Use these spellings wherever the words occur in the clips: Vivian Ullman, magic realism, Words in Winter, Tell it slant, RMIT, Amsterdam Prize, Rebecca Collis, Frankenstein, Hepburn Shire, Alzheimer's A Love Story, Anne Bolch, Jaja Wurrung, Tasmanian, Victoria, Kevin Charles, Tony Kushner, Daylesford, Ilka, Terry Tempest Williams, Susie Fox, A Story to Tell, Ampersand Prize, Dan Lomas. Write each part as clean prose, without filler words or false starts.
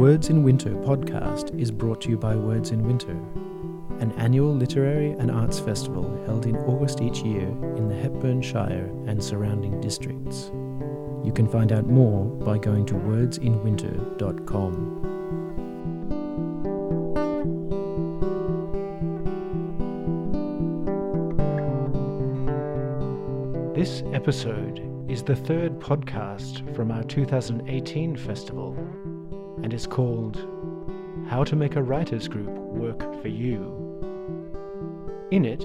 Words in Winter podcast is brought to you by Words in Winter, an annual literary and arts festival held in August each year in the Hepburn Shire and surrounding districts. You can find out more by going to wordsinwinter.com. This episode is the third podcast from our 2018 festival and is called How to Make a Writers Group Work for You. In it,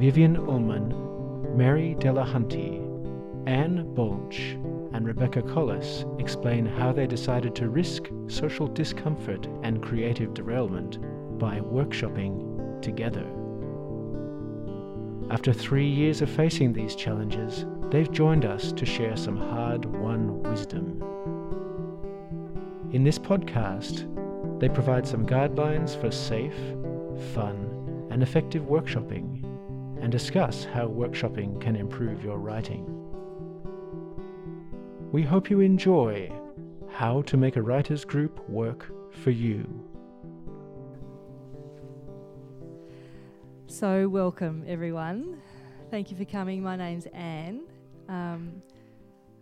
Vivian Ullman, Mary Delahunty, Anne Bolch and Rebecca Collis explain how they decided to risk social discomfort and creative derailment by workshopping together. After 3 years of facing these challenges, they've joined us to share some hard-won wisdom. In this podcast, they provide some guidelines for safe, fun, and effective workshopping, and discuss how workshopping can improve your writing. We hope you enjoy How to Make a Writers Group Work for You. So welcome everyone, thank you for coming. My name's Anne.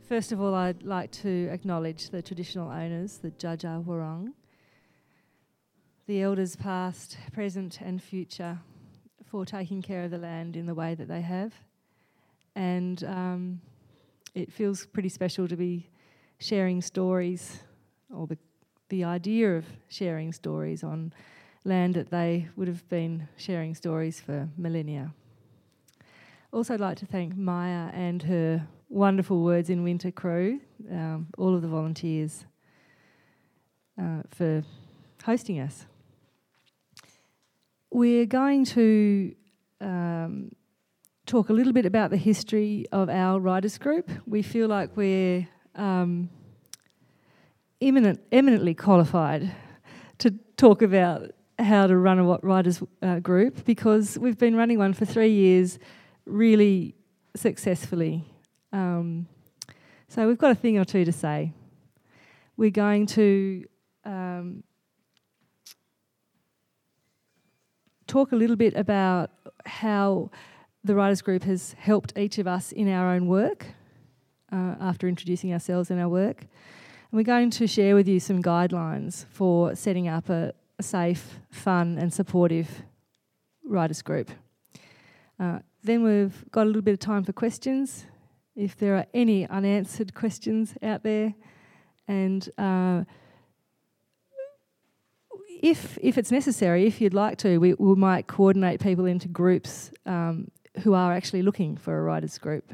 First of all, I'd like to acknowledge the traditional owners, the Jaja Wurrung, the elders past, present and future, for taking care of the land in the way that they have. And it feels pretty special to be sharing stories, or the idea of sharing stories on land that they would have been sharing stories for millennia. Also, I'd like to thank Maya and her wonderful Words in Winter crew, all of the volunteers, for hosting us. We're going to talk a little bit about the history of our writers group. We feel like we're eminently qualified to talk about how to run a writers group, because we've been running one for 3 years really successfully. So we've got a thing or two to say. We're going to talk a little bit about how the writers group has helped each of us in our own work, after introducing ourselves and our work. And we're going to share with you some guidelines for setting up a safe, fun and supportive writers group. Then we've got a little bit of time for questions, if there are any unanswered questions out there. And if it's necessary, if you'd like to, we might coordinate people into groups who are actually looking for a writers group.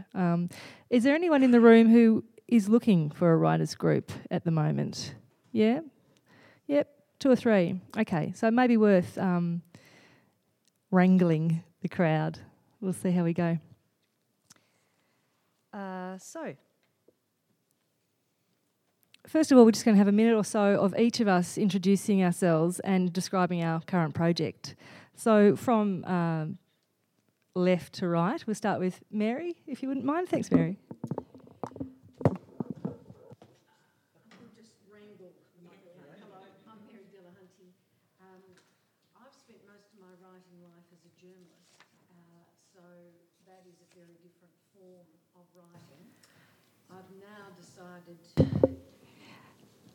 Is there anyone in the room who is looking for a writers group at the moment? Yeah? Yep. 2 or 3. Okay, so it may be worth wrangling the crowd. We'll see how we go. So, first of all, we're just going to have a minute or so of each of us introducing ourselves and describing our current project. So from left to right, we'll start with Mary, if you wouldn't mind. Thanks, Mary.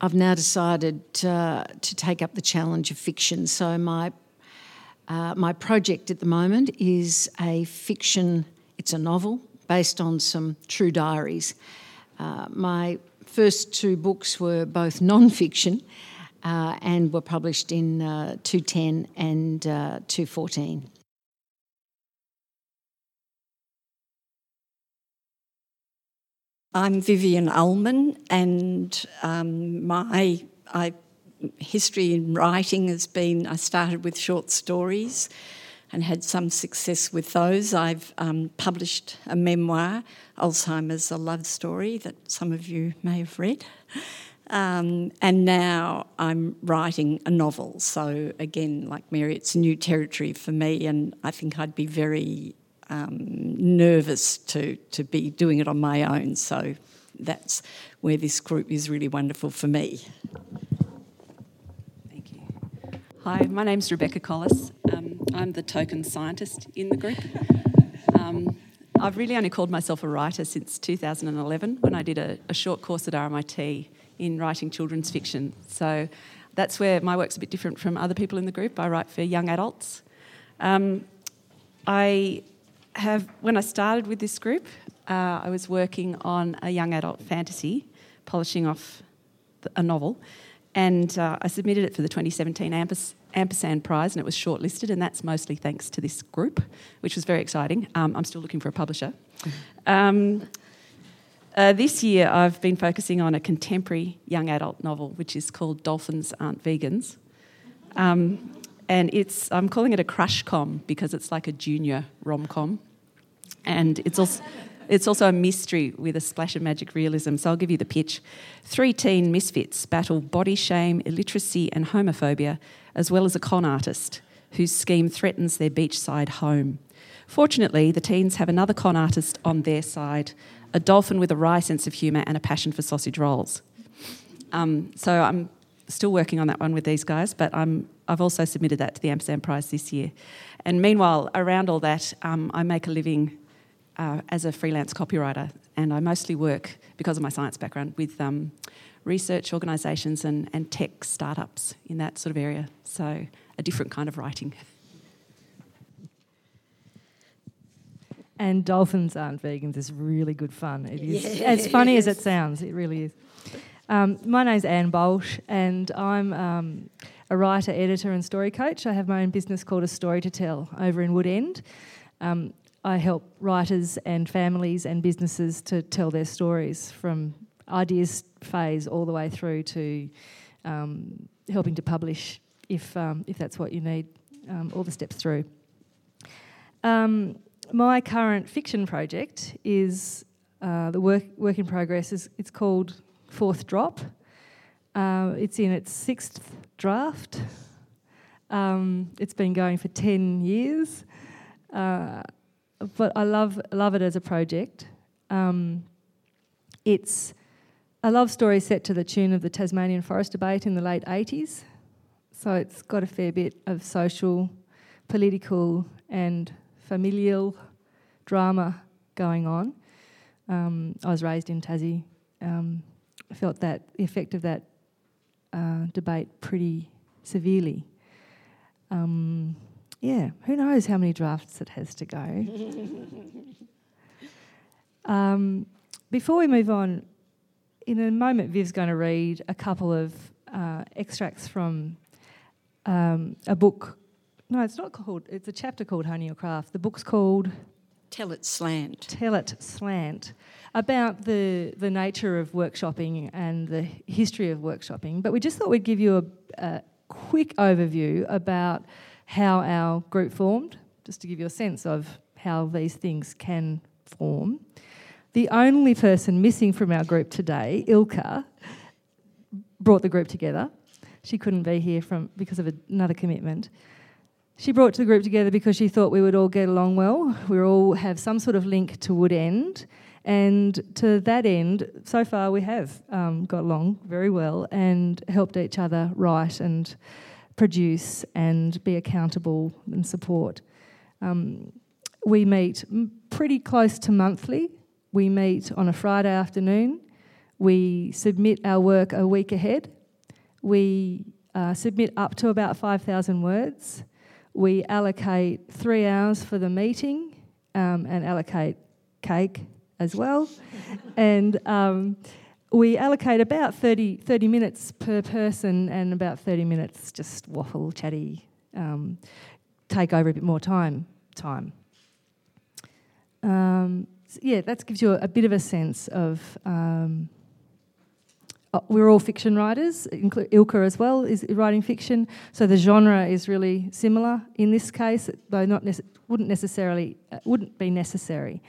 I've now decided to take up the challenge of fiction. So my project at the moment is a fiction. It's a novel based on some true diaries. My first 2 books were both non-fiction and were published in 2010 and 2014. I'm Vivian Ullman, and my history in writing has been, I started with short stories and had some success with those. I've published a memoir, Alzheimer's A Love Story, that some of you may have read. And now I'm writing a novel. So again, like Mary, it's new territory for me, and I think I'd be very nervous to be doing it on my own. So that's where this group is really wonderful for me. Hi, my name's Rebecca Collis. I'm the token scientist in the group. I've really only called myself a writer since 2011 when I did a short course at RMIT in writing children's fiction. So that's where my work's a bit different from other people in the group. I write for young adults. When I started with this group, I was working on a young adult fantasy, polishing off a novel, and I submitted it for the 2017 Ampersand Prize, and it was shortlisted, and that's mostly thanks to this group, which was very exciting. I'm still looking for a publisher. This year I've been focusing on a contemporary young adult novel, which is called Dolphins Aren't Vegans. And I'm calling it a crush com because it's like a junior rom-com. And it's also a mystery with a splash of magic realism. So I'll give you the pitch. 3 teen misfits battle body shame, illiteracy and homophobia, as well as a con artist whose scheme threatens their beachside home. Fortunately, the teens have another con artist on their side, a dolphin with a wry sense of humour and a passion for sausage rolls. So I'm still working on that one with these guys, but I've also submitted that to the Amsterdam Prize this year. And meanwhile, around all that, I make a living as a freelance copywriter, and I mostly work, because of my science background, with research organisations and tech startups in that sort of area. So a different kind of writing. And Dolphins Aren't Vegans is really good fun. It is as funny as it sounds. It really is. My name's Anne Bolch, and I'm a writer, editor and story coach. I have my own business called A Story to Tell over in Woodend. I help writers and families and businesses to tell their stories from ideas phase all the way through to helping to publish if that's what you need, all the steps through. My current fiction project is the work in progress. It's called Fourth Drop. It's in its 6th draft. It's been going for 10 years. But I love it as a project. It's a love story set to the tune of the Tasmanian forest debate in the late 80s. So it's got a fair bit of social, political and familial drama going on. I was raised in Tassie. I felt the effect of that debate pretty severely. Who knows how many drafts it has to go. Before we move on, in a moment Viv's going to read a couple of extracts from a book. No, it's not called... It's a chapter called Honey Your Craft. The book's called... Tell It Slant. Tell It Slant. About the nature of workshopping and the history of workshopping. But we just thought we'd give you a quick overview about how our group formed, just to give you a sense of how these things can form. The only person missing from our group today, Ilka, brought the group together. She couldn't be here because of another commitment. She brought the group together because she thought we would all get along well. We all have some sort of link to Woodend, and to that end, so far we have got along very well and helped each other write and produce and be accountable and support. We meet pretty close to monthly. We meet on a Friday afternoon. We submit our work a week ahead. We submit up to about 5,000 words. We allocate 3 hours for the meeting and allocate cake as well. And we allocate about 30 minutes per person and about 30 minutes just waffle, chatty, take over a bit more time. That gives you a bit of a sense of... we're all fiction writers, Ilka as well is writing fiction, so the genre is really similar in this case, though wouldn't be necessary,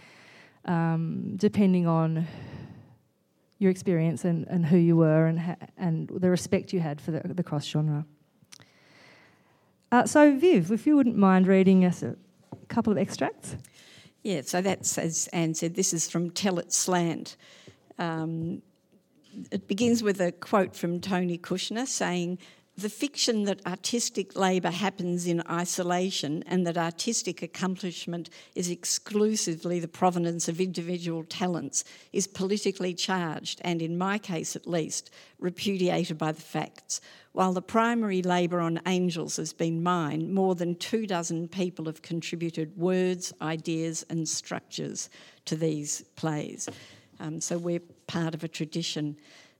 depending on your experience and who you were and the respect you had for the cross genre. So Viv, if you wouldn't mind reading us a couple of extracts. Yeah, so that's, as Anne said, this is from Tell It Slant. It begins with a quote from Tony Kushner saying, The fiction that artistic labour happens in isolation and that artistic accomplishment is exclusively the provenance of individual talents is politically charged and, in my case at least, repudiated by the facts. While the primary labour on Angels has been mine, more than 24 people have contributed words, ideas and structures to these plays. So we're part of a tradition.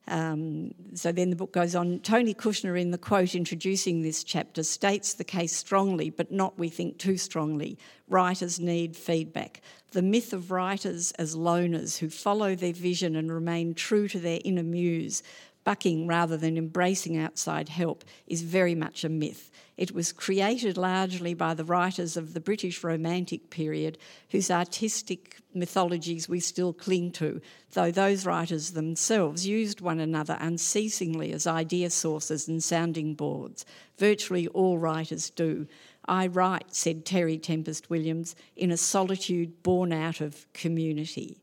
So then the book goes on. Tony Kushner, in the quote introducing this chapter, states the case strongly, but not, we think, too strongly. Writers need feedback. The myth of writers as loners who follow their vision and remain true to their inner muse, bucking rather than embracing outside help, is very much a myth. It was created largely by the writers of the British Romantic period, whose artistic mythologies we still cling to, though those writers themselves used one another unceasingly as idea sources and sounding boards. Virtually all writers do. I write, said Terry Tempest Williams, in a solitude born out of community.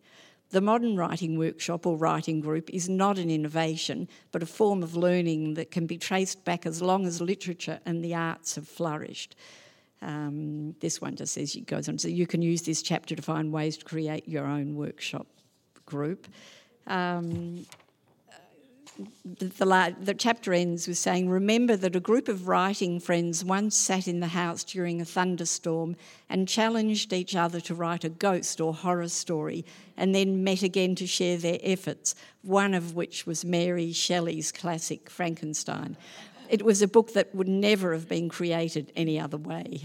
The modern writing workshop or writing group is not an innovation, but a form of learning that can be traced back as long as literature and the arts have flourished. This one just says, it goes on, so you can use this chapter to find ways to create your own workshop group. The chapter ends with saying, remember that a group of writing friends once sat in the house during a thunderstorm and challenged each other to write a ghost or horror story and then met again to share their efforts, one of which was Mary Shelley's classic Frankenstein. It was a book that would never have been created any other way.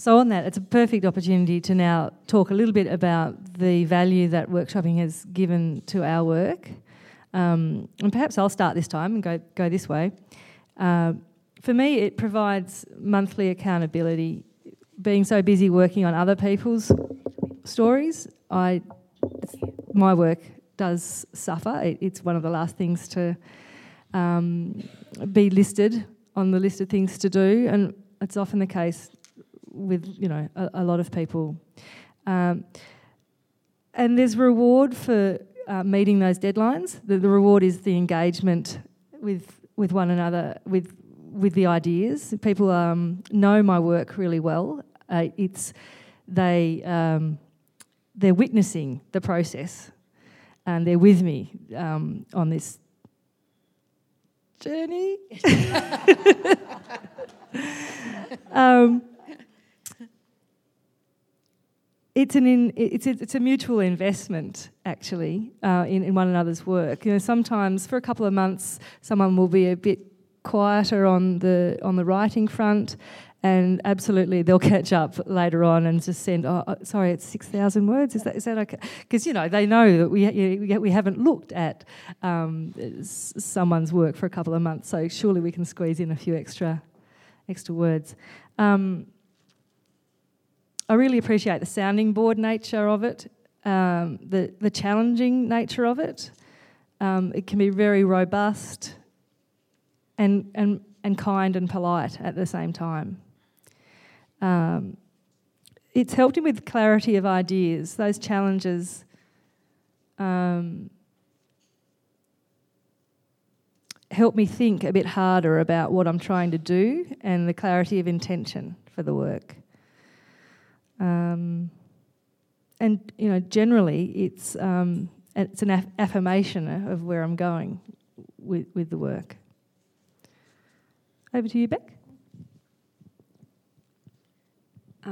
So on that, it's a perfect opportunity to now talk a little bit about the value that workshopping has given to our work. And perhaps I'll start this time and go this way. For me, it provides monthly accountability. Being so busy working on other people's stories, my work does suffer. It's one of the last things to be listed on the list of things to do, and it's often the case with, you know, a lot of people. And there's reward for meeting those deadlines. The reward is the engagement with one another, with the ideas. People know my work really well. They're witnessing the process and they're with me on this journey. It's a mutual investment, actually, in one another's work. You know, sometimes for a couple of months, someone will be a bit quieter on the writing front, and absolutely they'll catch up later on and just send, "Oh, sorry, it's 6,000 words. Is that okay?" Because, you know, they know that we haven't looked at someone's work for a couple of months, so surely we can squeeze in a few extra words. I really appreciate the sounding board nature of it, the challenging nature of it. It can be very robust and kind and polite at the same time. It's helped him with clarity of ideas. Those challenges help me think a bit harder about what I'm trying to do and the clarity of intention for the work. And, you know, generally it's an affirmation of where I'm going with the work. Over to you, Beck.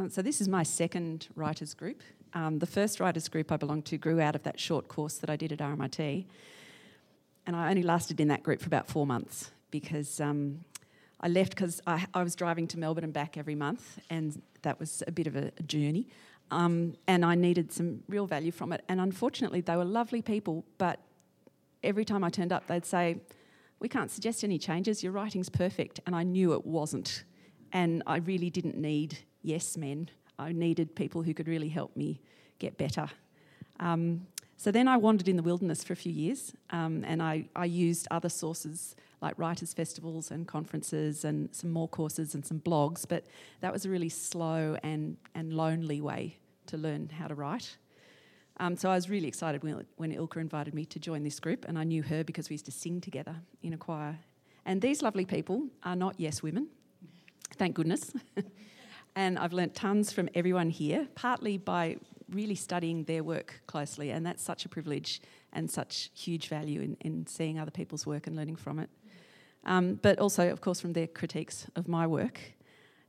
So this is my second writers group. The first writers group I belonged to grew out of that short course that I did at RMIT, and I only lasted in that group for about 4 months because I left because I was driving to Melbourne and back every month, and that was a bit of a journey, and I needed some real value from it. And unfortunately, they were lovely people, but every time I turned up, they'd say, "We can't suggest any changes, your writing's perfect," and I knew it wasn't. And I really didn't need yes men. I needed people who could really help me get better. So then I wandered in the wilderness for a few years, and I used other sources like writers' festivals and conferences and some more courses and some blogs, but that was a really slow and lonely way to learn how to write. So I was really excited when Ilka invited me to join this group, and I knew her because we used to sing together in a choir. And these lovely people are not yes women, thank goodness. And I've learnt tons from everyone here, partly by really studying their work closely, and that's such a privilege and such huge value in seeing other people's work and learning from it. But also, of course, from their critiques of my work.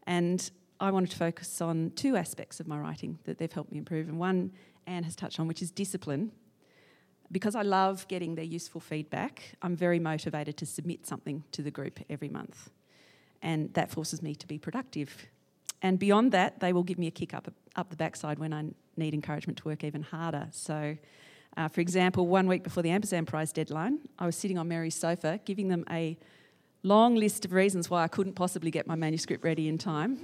And I wanted to focus on two aspects of my writing that they've helped me improve. And one Anne has touched on, which is discipline. Because I love getting their useful feedback, I'm very motivated to submit something to the group every month. And that forces me to be productive. And beyond that, they will give me a kick up the backside when I need encouragement to work even harder. So, for example, 1 week before the Ampersand Prize deadline, I was sitting on Mary's sofa giving them a long list of reasons why I couldn't possibly get my manuscript ready in time.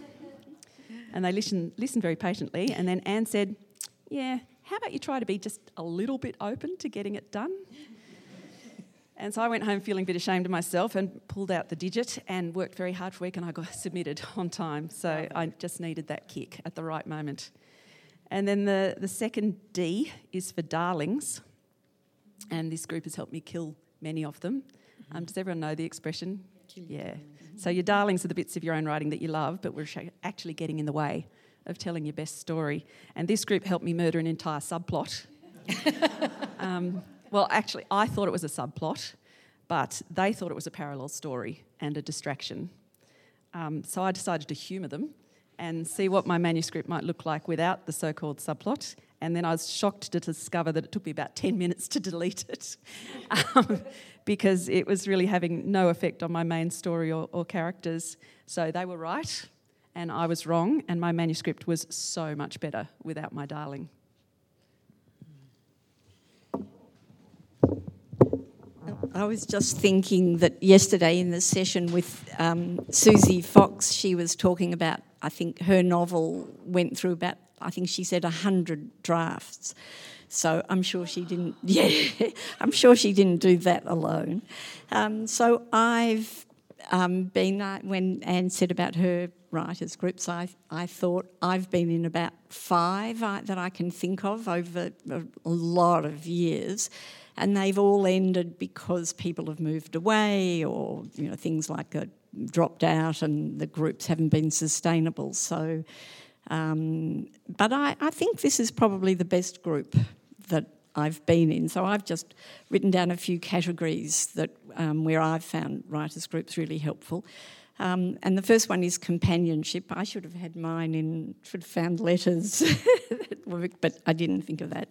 And they listened very patiently. And then Anne said, yeah, how about you try to be just a little bit open to getting it done? And so I went home feeling a bit ashamed of myself and pulled out the digit and worked very hard for a week, and I got submitted on time. So I just needed that kick at the right moment. And then the second D is for darlings. And this group has helped me kill many of them. Does everyone know the expression? Yeah. So your darlings are the bits of your own writing that you love, but we're actually getting in the way of telling your best story. And this group helped me murder an entire subplot. Well, actually, I thought it was a subplot, but they thought it was a parallel story and a distraction. So I decided to humour them and see what my manuscript might look like without the so-called subplot. And then I was shocked to discover that it took me about 10 minutes to delete it because it was really having no effect on my main story or characters. So they were right and I was wrong, and my manuscript was so much better without my darling. I was just thinking that yesterday in the session with Susie Fox, she was talking about, I think her novel went through about, I think she said 100 drafts. So I'm sure she didn't, I'm sure she didn't do that alone. So I've been, when Anne said about her writers' groups, I thought I've been in about five that I can think of over a lot of years. And they've all ended because people have moved away or, you know, things like dropped out and the groups haven't been sustainable. So, but I think this is probably the best group that I've been in. So I've just written down a few categories that where I've found writers' groups really helpful. And the first one is companionship. I should have had mine in, should have found letters, but I didn't think of that.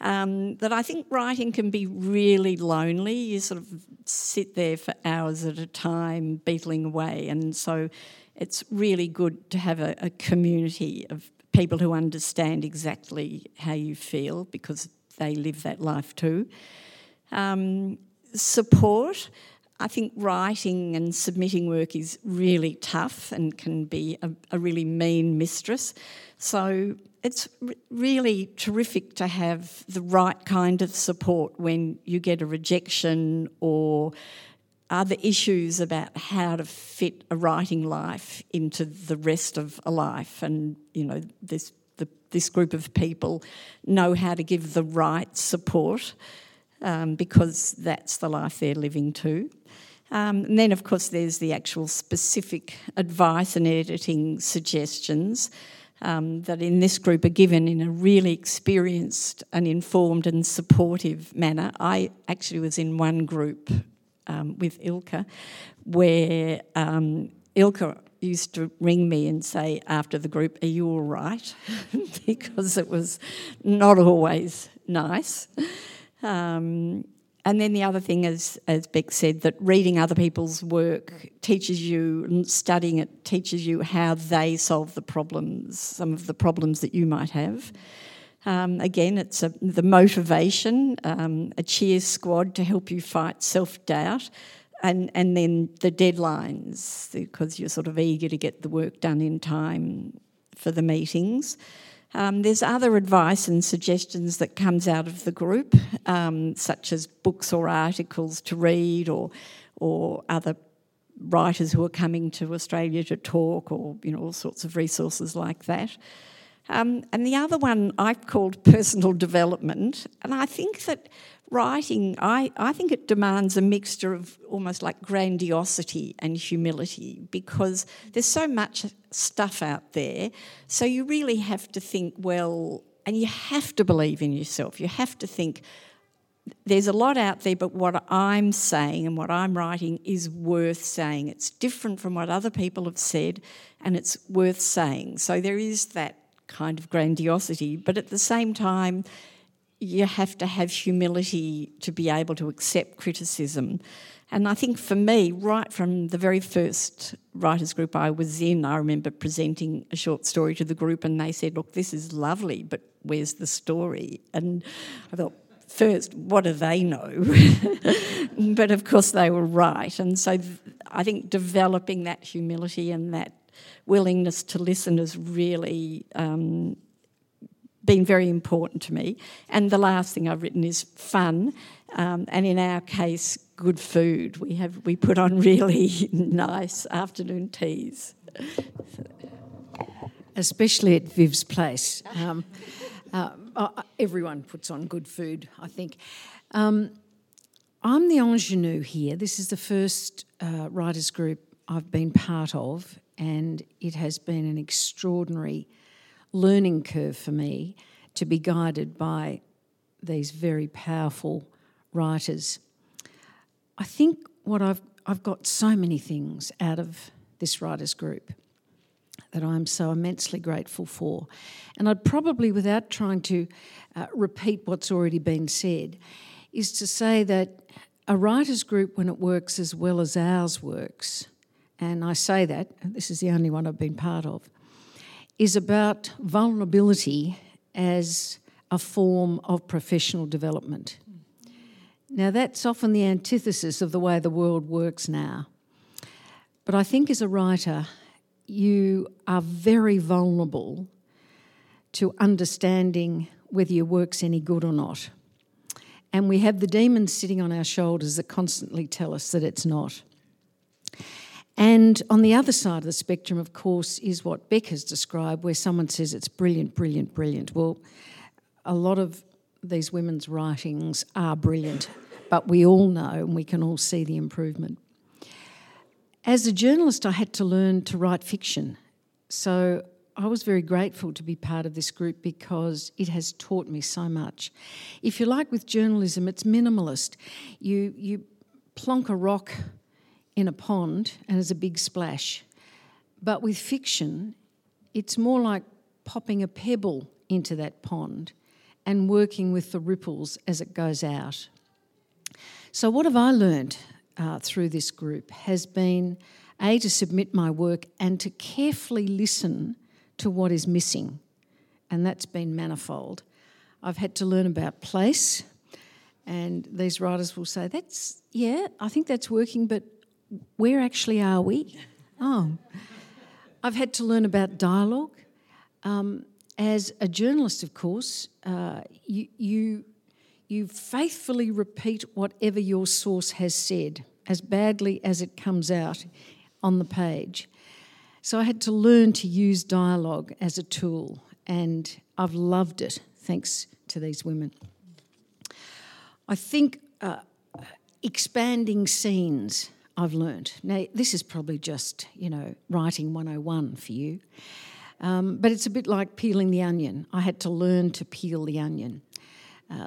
That I think writing can be really lonely. You sort of sit there for hours at a time beetling away, and so it's really good to have a community of people who understand exactly how you feel because they live that life too. Support. I think writing and submitting work is really tough and can be a really mean mistress. So it's really terrific to have the right kind of support when you get a rejection or other issues about how to fit a writing life into the rest of a life. And, you know, this group of people know how to give the right support because that's the life they're living too. And then, of course, there's the actual specific advice and editing suggestions that in this group are given in a really experienced and informed and supportive manner. I actually was in one group with Ilka where Ilka used to ring me and say after the group, "Are you all right?" because it was not always nice. And then the other thing is, as Beck said, that reading other people's work teaches you, and studying it teaches you how they solve the problems, some of the problems that you might have. Again, it's the motivation, a cheer squad to help you fight self-doubt, and then the deadlines, because you're sort of eager to get the work done in time for the meetings. There's other advice and suggestions that comes out of the group, such as books or articles to read or other writers who are coming to Australia to talk or, you know, all sorts of resources like that. And the other one I've called personal development. And I think that writing, I think it demands a mixture of almost like grandiosity and humility, because there's so much stuff out there. So you really have to think, well, and you have to believe in yourself. You have to think, there's a lot out there, but what I'm saying and what I'm writing is worth saying. It's different from what other people have said, and it's worth saying. So there is that kind of grandiosity, but at the same time, you have to have humility to be able to accept criticism. And I think for me, right from the very first writers group I was in, I remember presenting a short story to the group and they said, look, this is lovely, but where's the story? And I thought, first, what do they know? But of course they were right. And so I think developing that humility and that willingness to listen has really been very important to me. And the last thing I've written is fun, and in our case, good food. We put on really nice afternoon teas. Especially at Viv's place. Everyone puts on good food, I think. I'm the ingenue here. This is the first writers group I've been part of, and it has been an extraordinary learning curve for me to be guided by these very powerful writers. I think what I've got so many things out of this writers group that I'm so immensely grateful for. And I'd probably, without trying to repeat what's already been said, is to say that a writers group, when it works as well as ours works, and I say that, this is the only one I've been part of, is about vulnerability as a form of professional development. Now, that's often the antithesis of the way the world works now. But I think as a writer, you are very vulnerable to understanding whether your work's any good or not. And we have the demons sitting on our shoulders that constantly tell us that it's not. And on the other side of the spectrum, of course, is what Beck has described, where someone says it's brilliant, brilliant, brilliant. Well, a lot of these women's writings are brilliant, but we all know and we can all see the improvement. As a journalist, I had to learn to write fiction. So I was very grateful to be part of this group because it has taught me so much. If you like, with journalism, it's minimalist. You plonk a rock in a pond and it's a big splash. But with fiction, it's more like popping a pebble into that pond and working with the ripples as it goes out. So what have I learned through this group has been, A, to submit my work and to carefully listen to what is missing. And that's been manifold. I've had to learn about place, and these writers will say, I think that's working, but where actually are we? Oh. I've had to learn about dialogue. As a journalist, of course, you faithfully repeat whatever your source has said, as badly as it comes out on the page. So I had to learn to use dialogue as a tool, and I've loved it, thanks to these women. I think expanding scenes I've learned. Now, this is probably just, writing 101 for you. But it's a bit like peeling the onion. I had to learn to peel the onion.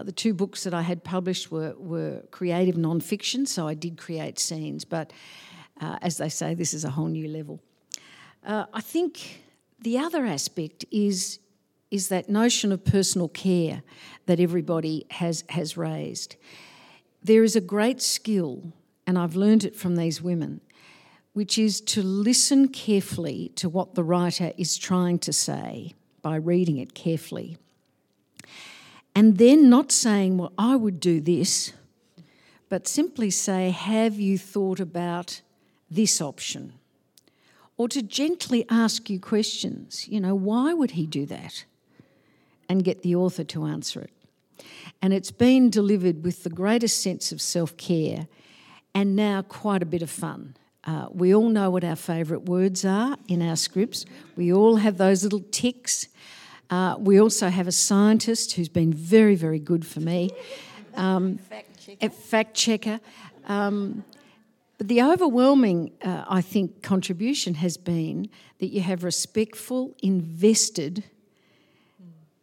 The two books that I had published were creative non-fiction, so I did create scenes. But as they say, this is a whole new level. I think the other aspect is that notion of personal care that everybody has raised. There is a great skill, and I've learned it from these women, which is to listen carefully to what the writer is trying to say by reading it carefully. And then not saying, well, I would do this, but simply say, have you thought about this option? Or to gently ask you questions, why would he do that? And get the author to answer it. And it's been delivered with the greatest sense of self-care and now quite a bit of fun. We all know what our favourite words are in our scripts. We all have those little ticks. We also have a scientist who's been very, very good for me. A fact checker. But the overwhelming, I think, contribution has been that you have respectful, invested,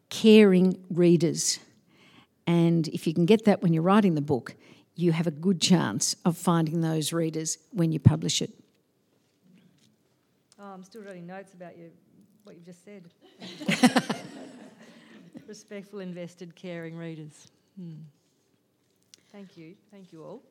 caring readers. And if you can get that when you're writing the book, you have a good chance of finding those readers when you publish it. Oh, I'm still writing notes about you, what you've just said. Respectful, invested, caring readers. Hmm. Thank you all.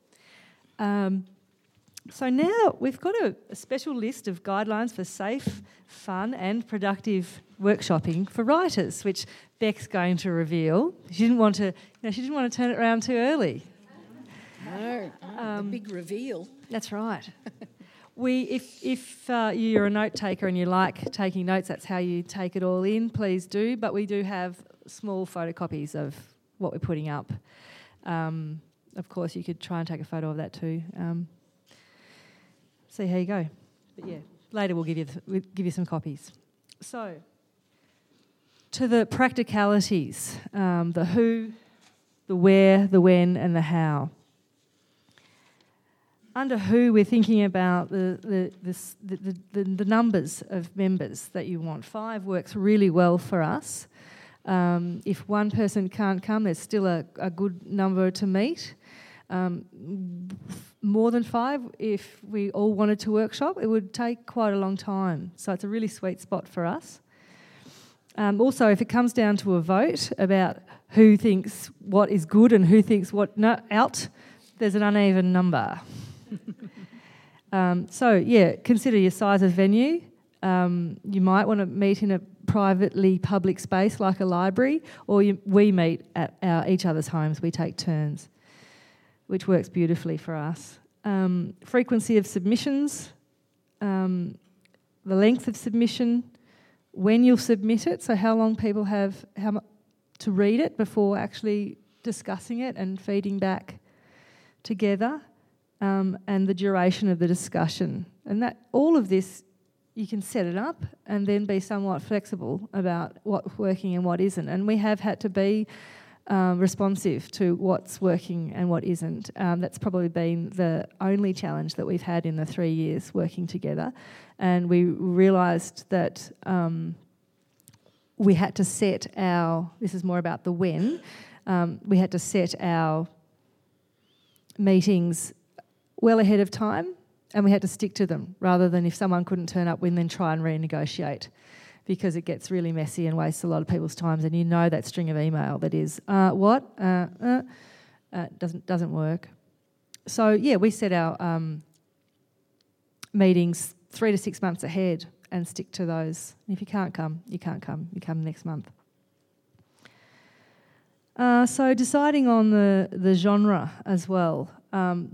So now we've got a special list of guidelines for safe, fun and productive workshopping for writers, which Beck's going to reveal. She didn't want to turn it around too early. No, the big reveal. That's right. If you're a note taker and you like taking notes, that's how you take it all in, please do. But we do have small photocopies of what we're putting up. Of course, you could try and take a photo of that too. See how you go. But yeah, later we'll give you some copies. So, to the practicalities, the who, the where, the when and the how. Under who, we're thinking about the numbers of members that you want. 5 works really well for us. If one person can't come, there's still a good number to meet. More than 5, if we all wanted to workshop, it would take quite a long time. So it's a really sweet spot for us. Also, if it comes down to a vote about who thinks what is good and who thinks what out, there's an uneven number. Consider your size of venue. You might want to meet in a privately public space like a library, or we meet at each other's homes. We take turns, which works beautifully for us. Frequency of submissions, the length of submission, when you'll submit it, so how long people have to read it before actually discussing it and feeding back together, and the duration of the discussion. And that all of this, you can set it up and then be somewhat flexible about what's working and what isn't. And we have had to be responsive to what's working and what isn't. That's probably been the only challenge that we've had in the 3 years working together. And we realised that we had to set our... This is more about the when. We had to set our meetings well ahead of time, and we had to stick to them, rather than if someone couldn't turn up, we then try and renegotiate, because it gets really messy and wastes a lot of people's time. And you know that string of email that is, doesn't work. So, yeah, we set our meetings 3 to 6 months ahead and stick to those. And if you can't come, you can't come. You come next month. So deciding on the genre as well.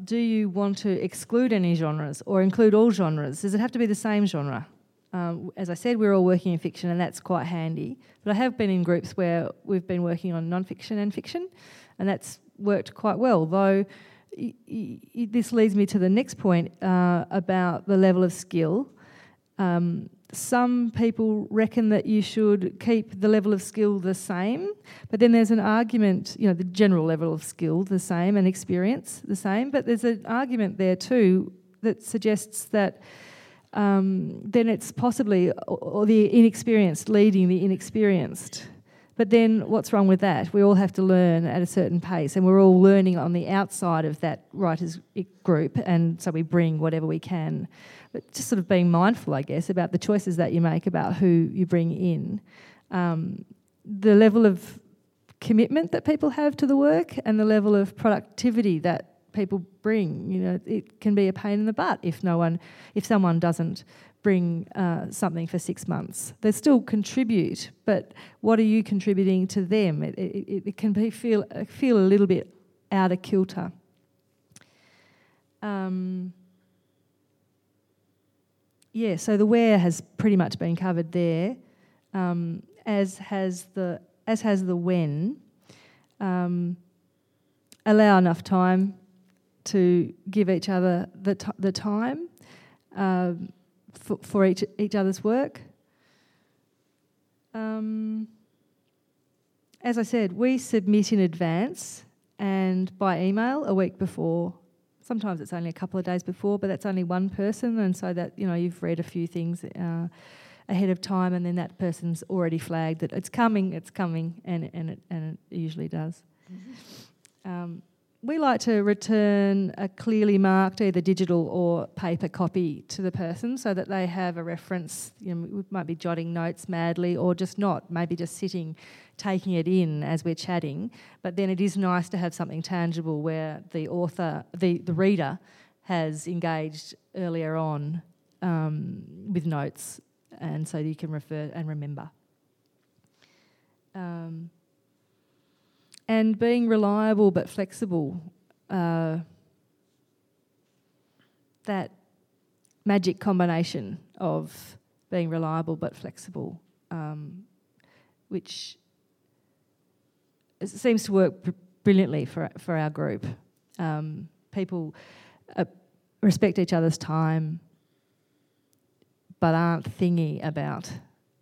Do you want to exclude any genres or include all genres? Does it have to be the same genre? As I said, we're all working in fiction, and that's quite handy. But I have been in groups where we've been working on non-fiction and fiction, and that's worked quite well. Though this leads me to the next point about the level of skill. Some people reckon that you should keep the level of skill the same, but then there's an argument, the general level of skill the same and experience the same, but there's an argument there too that suggests that then it's possibly or the inexperienced leading the inexperienced. But then what's wrong with that? We all have to learn at a certain pace, and we're all learning on the outside of that writer's group, and so we bring whatever we can. But just sort of being mindful, I guess, about the choices that you make about who you bring in. The level of commitment that people have to the work and the level of productivity that people bring. It can be a pain in the butt if someone doesn't bring something for 6 months. They still contribute, but what are you contributing to them? It can be feel a little bit out of kilter. So the where has pretty much been covered there, as has the when. Allow enough time to give each other the time. For each other's work. as I said, we submit in advance and by email a week before. Sometimes it's only a couple of days before, but that's only one person, and so that, you know, you've read a few things ahead of time, and then that person's already flagged that it's coming, and it usually does. Mm-hmm. We like to return a clearly marked either digital or paper copy to the person so that they have a reference. You know, we might be jotting notes madly or just not, maybe just sitting, taking it in as we're chatting. But then it is nice to have something tangible where the author, the reader has engaged earlier on with notes, and so you can refer and remember. And being reliable but flexible, that magic combination of being reliable but flexible, which seems to work brilliantly for our group. People respect each other's time but aren't thingy about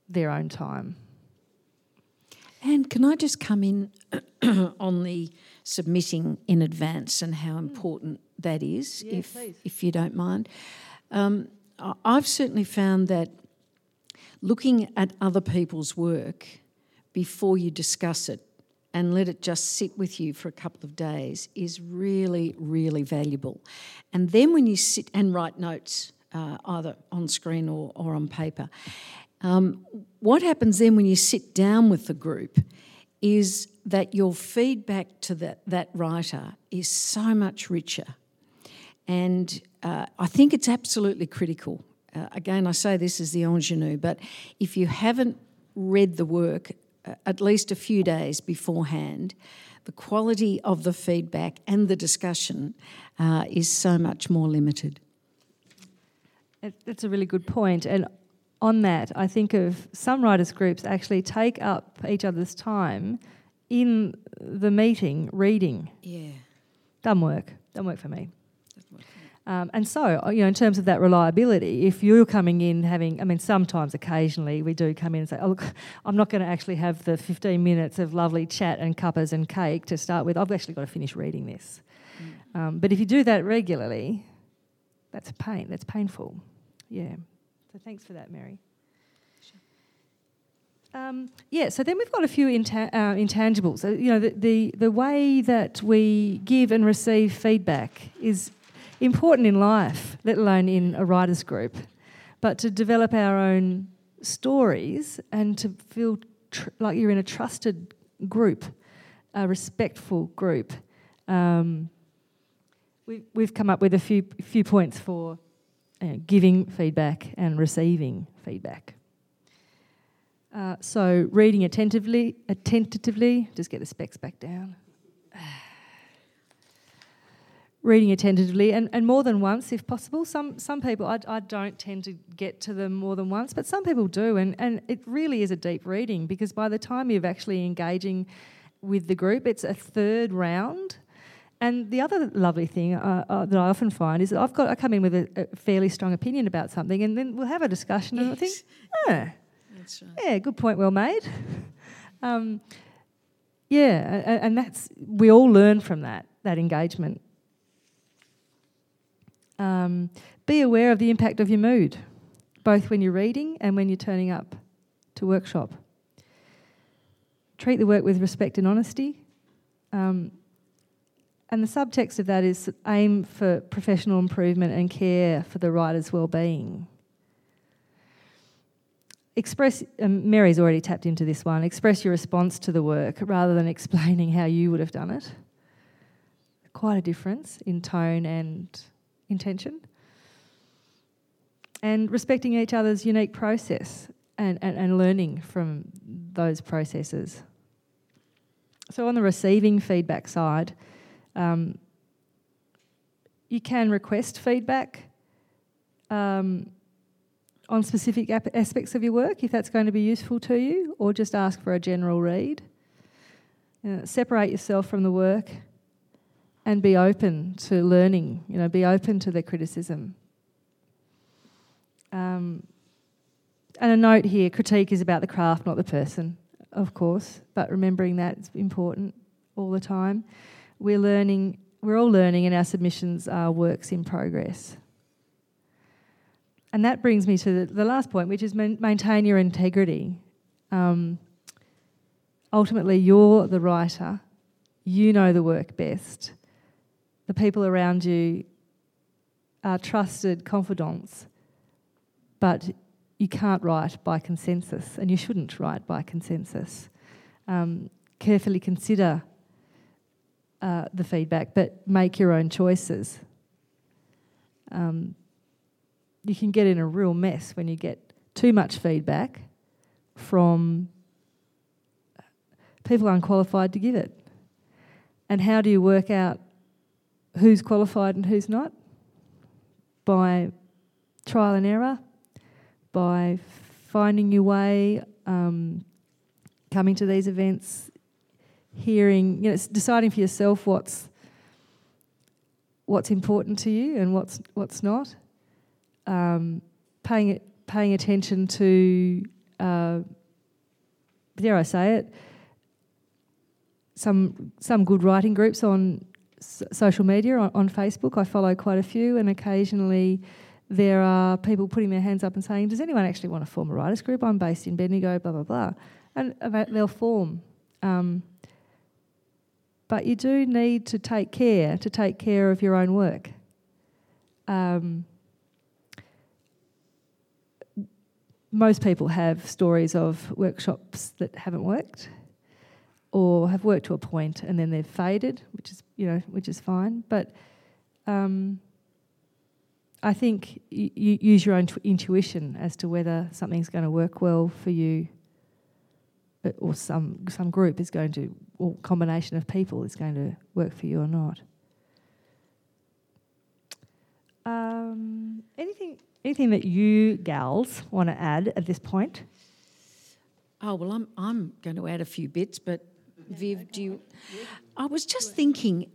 their own time. And can I just come in on the submitting in advance and how important that is, yeah, if you don't mind? I've certainly found that looking at other people's work before you discuss it and let it just sit with you for a couple of days is really, really valuable. And then when you sit and write notes, either on screen or on paper, what happens then when you sit down with the group is that your feedback to that writer is so much richer. And I think it's absolutely critical. Again, I say this as the ingenue, but if you haven't read the work at least a few days beforehand, the quality of the feedback and the discussion is so much more limited. That's a really good point. And on that, I think of some writers' groups actually take up each other's time in the meeting reading. Yeah. Doesn't work for me. And so, you know, in terms of that reliability, if you're coming in having, I mean, sometimes occasionally we do come in and say, oh, look, I'm not going to actually have the 15 minutes of lovely chat and cuppers and cake to start with. I've actually got to finish reading this. Mm. But if you do that regularly, that's a pain. That's painful. Yeah. So thanks for that, Mary. Sure. So then we've got a few intangibles. So, you know, the way that we give and receive feedback is important in life, let alone in a writer's group. But to develop our own stories and to feel like you're in a trusted group, a respectful group, we've come up with a few points for giving feedback and receiving feedback. So reading attentively, just get the specs back down. Reading attentively and more than once if possible. Some people, I don't tend to get to them more than once, but some people do, and it really is a deep reading, because by the time you're actually engaging with the group, it's a third round. And the other lovely thing that I often find is that I come in with a fairly strong opinion about something, and then we'll have a discussion, yes. And I think, that's right. Yeah, good point, well made. And we all learn from that engagement. Be aware of the impact of your mood, both when you're reading and when you're turning up to workshop. Treat the work with respect and honesty. And the subtext of that is aim for professional improvement and care for the writer's well-being. Mary's already tapped into this one. Express your response to the work rather than explaining how you would have done it. Quite a difference in tone and intention. And respecting each other's unique process and learning from those processes. So on the receiving feedback side, you can request feedback on specific aspects of your work if that's going to be useful to you, or just ask for a general read. Separate yourself from the work and be open to learning, you know, be open to the criticism. And a note here, critique is about the craft, not the person. of course, but remembering that's important all the time. We're learning, we're all learning, and our submissions are works in progress. And that brings me to the last point, which is maintain your integrity. Ultimately, you're the writer. You know the work best. The people around you are trusted confidants, but you can't write by consensus, and you shouldn't write by consensus. Carefully consider the feedback, but make your own choices. You can get in a real mess when you get too much feedback from people unqualified to give it. And how do you work out who's qualified and who's not? By trial and error, by finding your way, coming to these events, hearing, you know, deciding for yourself what's important to you and what's not. Paying attention to, dare I say it, some good writing groups on social media, on Facebook. I follow quite a few, and occasionally there are people putting their hands up and saying, does anyone actually want to form a writers group? I'm based in Bendigo, blah, blah, blah. And they'll form. But you do need to take care of your own work. Most people have stories of workshops that haven't worked or have worked to a point and then they've faded, which is fine. But I think you use your own intuition as to whether something's going to work well for you, or some group is going to, or combination of people is going to work for you or not. Anything that you gals want to add at this point? Oh well, I'm going to add a few bits, but yeah, Viv, okay. Do you? Yeah. I was just thinking,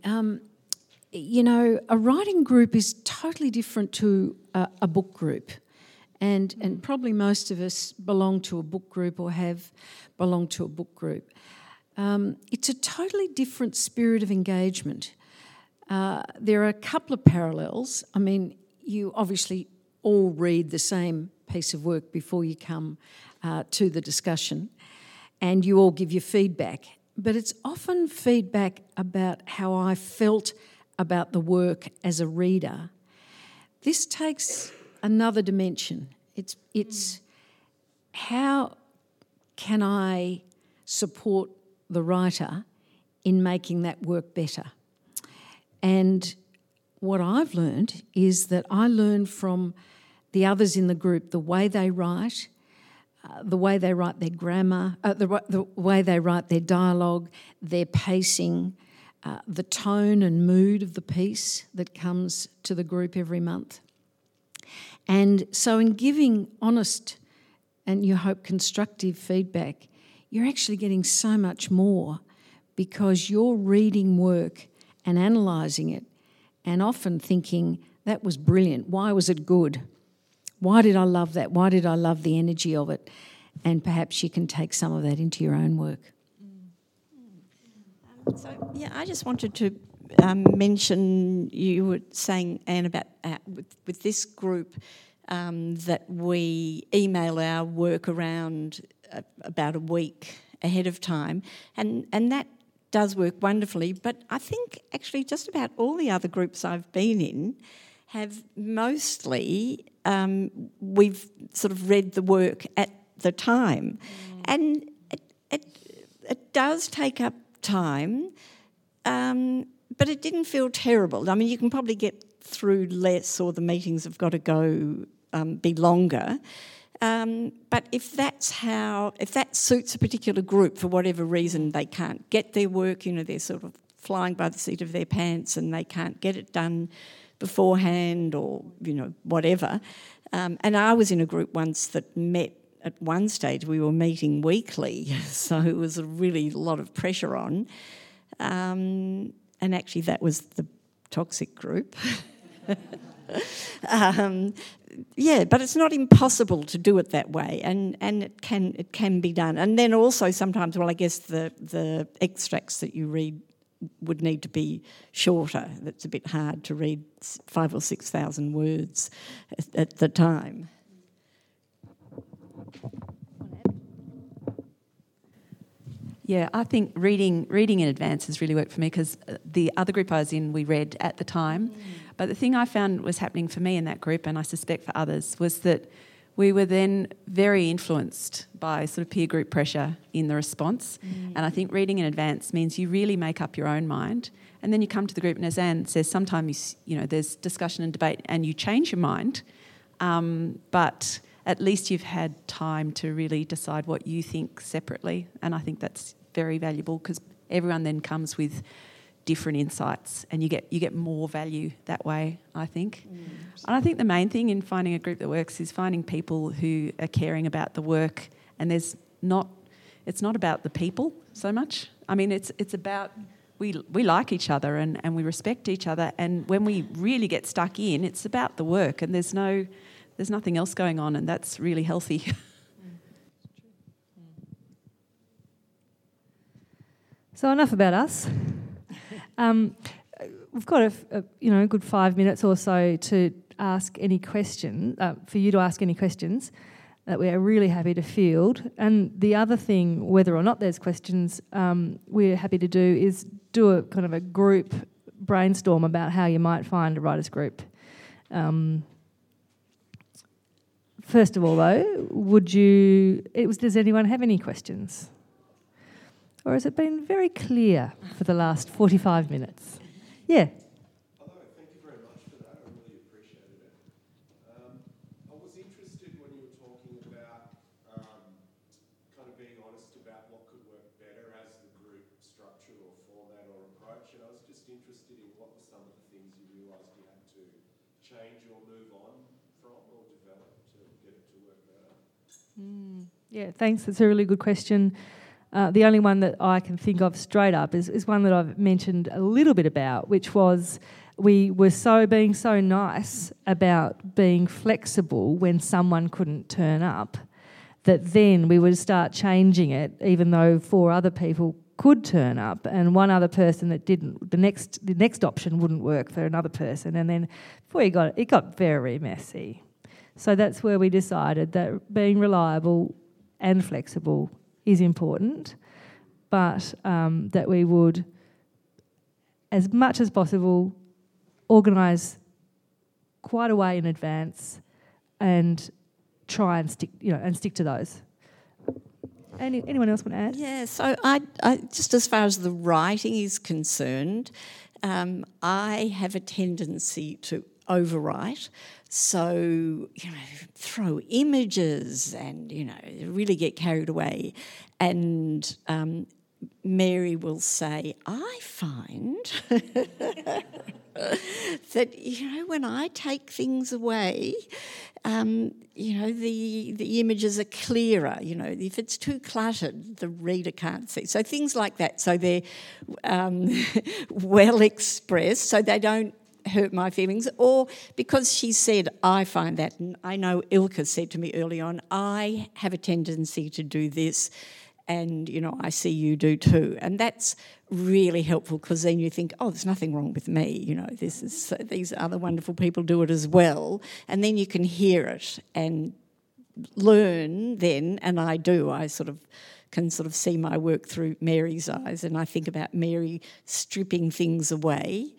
you know, a writing group is totally different to a book group. And probably most of us belong to a book group or have belonged to a book group. It's a totally different spirit of engagement. There are a couple of parallels. I mean, you obviously all read the same piece of work before you come to the discussion, and you all give your feedback. But it's often feedback about how I felt about the work as a reader. This takes another dimension. It's how can I support the writer in making that work better? And what I've learned is that I learn from the others in the group, the way they write, the way they write their grammar, the way they write their dialogue, their pacing, the tone and mood of the piece that comes to the group every month. And so in giving honest and, you hope, constructive feedback, you're actually getting so much more because you're reading work and analysing it and often thinking, that was brilliant, why was it good? Why did I love that? Why did I love the energy of it? And perhaps you can take some of that into your own work. I just wanted to mention, you were saying, Anne, about with this group that we email our work around about a week ahead of time, and that does work wonderfully. But I think actually just about all the other groups I've been in have mostly we've sort of read the work at the time, and it does take up time. But it didn't feel terrible. I mean, you can probably get through less, or the meetings have got to go be longer. But if that suits a particular group for whatever reason, they can't get their work, you know, they're sort of flying by the seat of their pants and they can't get it done beforehand or, you know, whatever. And I was in a group once that met at one stage, we were meeting weekly, so it was a really lot of pressure on. And actually that was the toxic group. Yeah, but it's not impossible to do it that way, and it can be done. And then also sometimes, well, I guess the extracts that you read would need to be shorter. That's a bit hard to read 5,000 or 6,000 words at the time. Yeah, I think reading in advance has really worked for me, because the other group I was in, we read at the time. Mm. But the thing I found was happening for me in that group, and I suspect for others, was that we were then very influenced by sort of peer group pressure in the response. Mm. And I think reading in advance means you really make up your own mind. And then you come to the group, and as Anne says, sometimes you know there's discussion and debate and you change your mind. But at least you've had time to really decide what you think separately. And I think that's very valuable, because everyone then comes with different insights, and you get more value that way, I think. Mm, and I think the main thing in finding a group that works is finding people who are caring about the work, and it's not about the people so much. I mean, it's about we like each other and we respect each other, and when we really get stuck in, it's about the work, and there's nothing else going on, and that's really healthy. So enough about us. We've got a good 5 minutes or so to ask any question, for you to ask any questions that we are really happy to field. And the other thing, whether or not there's questions, we're happy to do is do a kind of a group brainstorm about how you might find a writer's group. First of all, though, does anyone have any questions? Or has it been very clear for the last 45 minutes? Yeah. Hello, thank you very much for that. I really appreciated it. I was interested when you were talking about kind of being honest about what could work better as the group structure or format or approach, and I was just interested in what were some of the things you realised you had to change or move on from or develop to get it to work better. Yeah, thanks. That's a really good question. The only one that I can think of straight up is one that I've mentioned a little bit about, which was we were being so nice about being flexible when someone couldn't turn up, that then we would start changing it, even though 4 other people could turn up, and one other person that didn't, the next option wouldn't work for another person, and then before you got it got very messy. So that's where we decided that being reliable and flexible is important, but that we would, as much as possible, organise quite a way in advance and try and stick to those. Anyone else want to add? Yeah, so I just as far as the writing is concerned, I have a tendency to overwrite. So, throw images and, really get carried away. And Mary will say, I find that, when I take things away, the images are clearer. If it's too cluttered, the reader can't see. So things like that. So they're well expressed, so they don't hurt my feelings, or because she said I find that, and I know Ilka said to me early on, I have a tendency to do this, and I see you do too, and that's really helpful, because then you think, oh, there's nothing wrong with me, these other wonderful people do it as well, and then you can hear it and learn then, and I can see my work through Mary's eyes, and I think about Mary stripping things away.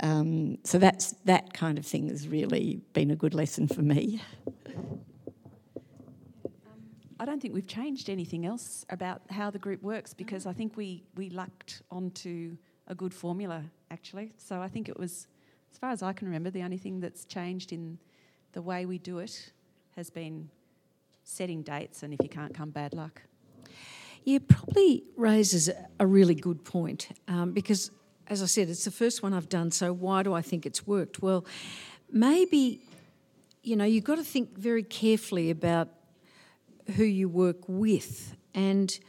So that kind of thing has really been a good lesson for me. I don't think we've changed anything else about how the group works, because I think we lucked onto a good formula, actually. So I think it was, as far as I can remember, the only thing that's changed in the way we do it has been setting dates, and if you can't come, bad luck. Yeah, probably raises a really good point, because, as I said, it's the first one I've done, so why do I think it's worked? Well, maybe, you've got to think very carefully about who you work with. And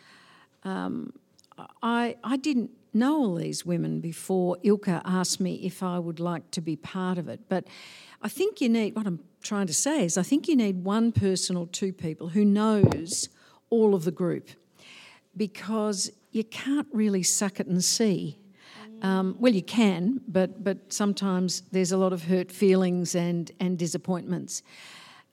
I didn't know all these women before Ilka asked me if I would like to be part of it. But I think you need, what I'm trying to say is I think you need one person or two people who knows all of the group, because you can't really suck it and see. Well, you can, but sometimes there's a lot of hurt feelings and disappointments.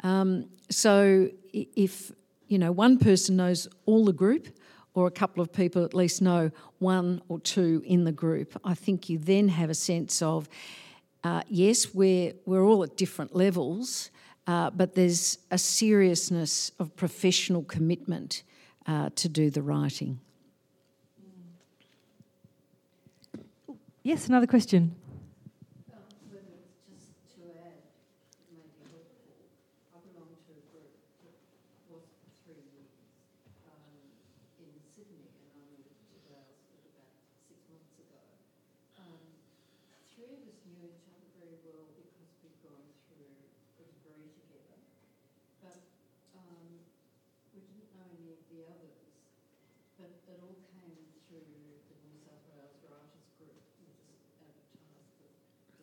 So if, you know, one person knows all the group, or a couple of people at least know one or two in the group, I think you then have a sense of, yes, we're all at different levels, but there's a seriousness of professional commitment to do the writing. Yes, another question. Whether it's just to add, maybe helpful, I belong to a group that was for 3 years in Sydney, and I moved to Daylesford about 6 months ago. Three of us knew each other very well because we'd gone through a degree together, but we didn't know any of the others, but it all came through the New South Wales Writers Group.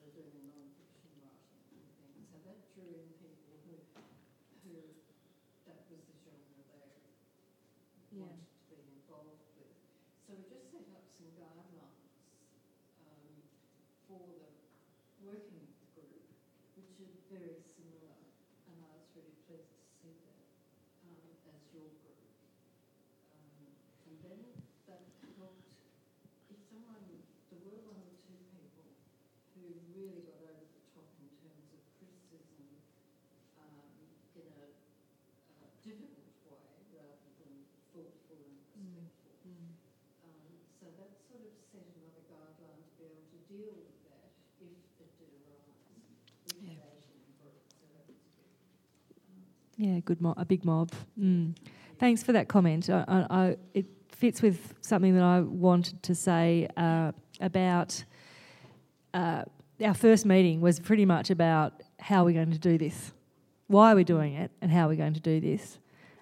Doing non-fiction writing and things, so that drew in people who that was the genre they wanted to be involved with. So we just set up some guidelines for the working group, which are very similar, and I was really pleased to see that as your group. And then that helped if someone, there were one or two people who really got over the top in terms of criticism in a difficult way rather than thoughtful and respectful. So that sort of set another guideline to be able to deal with that if it did arise. A big mob. Thanks for that comment. It fits with something that I wanted to say about... our first meeting was pretty much about how we're going to do this, why we're doing it and how we're going to do this.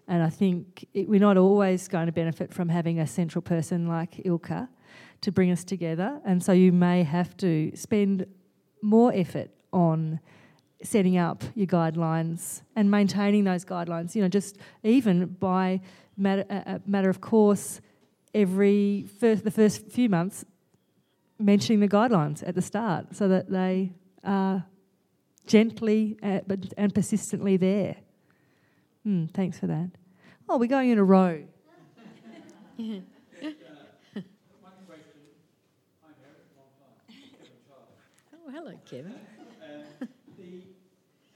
And I think we're not always going to benefit from having a central person like Ilka to bring us together. And so you may have to spend more effort on setting up your guidelines and maintaining those guidelines, you know, just even by matter of course, the first few months, mentioning the guidelines at the start so that they are gently and persistently there. Thanks for that. Oh, we're going in a row. One question. I'm here at one time. Kevin Charles. Oh, hello, Kevin.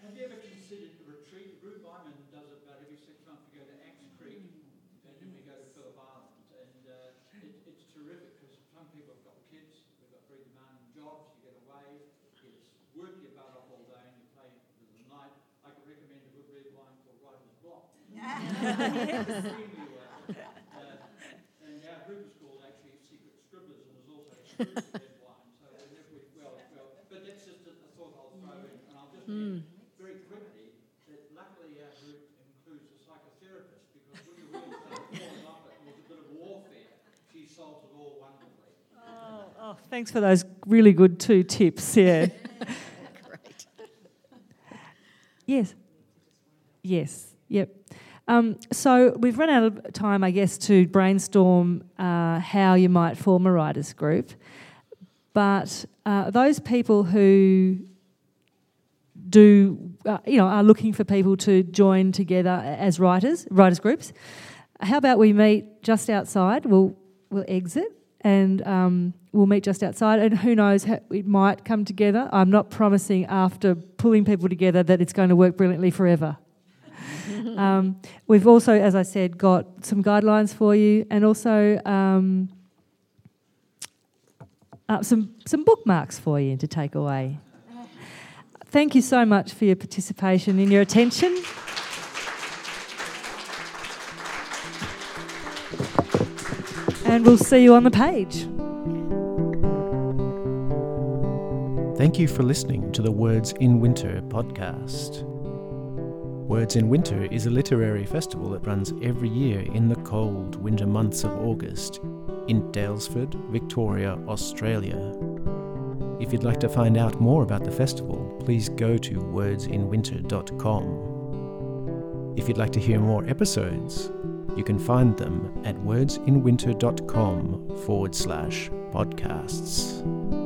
Have you ever considered a retreat? Rube Lyman does it about every 6 months. We go to Axe Creek and then we go to Phillip Island. And it's terrific because some people have got kids. Very demanding jobs, you get away, you work your butt off all day and you play into the night. I could recommend a good red wine called Writer's Block. And our group is called actually Secret Scribblers, and there's also red wine. So whenever but that's just a thought I'll throw in. And I'll just add very quickly that luckily our group includes a psychotherapist, because when the world started falling off it was a bit of warfare. She solved it all wonderfully. Oh, thanks for those really good two tips. Yeah. Great. Yes. Yep. So we've run out of time, I guess, to brainstorm how you might form a writers' group. But those people who do, are looking for people to join together as writers' groups. How about we meet just outside? We'll exit. And we'll meet just outside, and who knows, it might come together. I'm not promising after pulling people together that it's going to work brilliantly forever. We've also, as I said, got some guidelines for you, and also some bookmarks for you to take away. Thank you so much for your participation and your attention. And we'll see you on the page. Thank you for listening to the Words in Winter podcast. Words in Winter is a literary festival that runs every year in the cold winter months of August. in Daylesford, Victoria, Australia. If you'd like to find out more about the festival, please go to wordsinwinter.com. If you'd like to hear more episodes, you can find them at wordsinwinter.com/podcasts.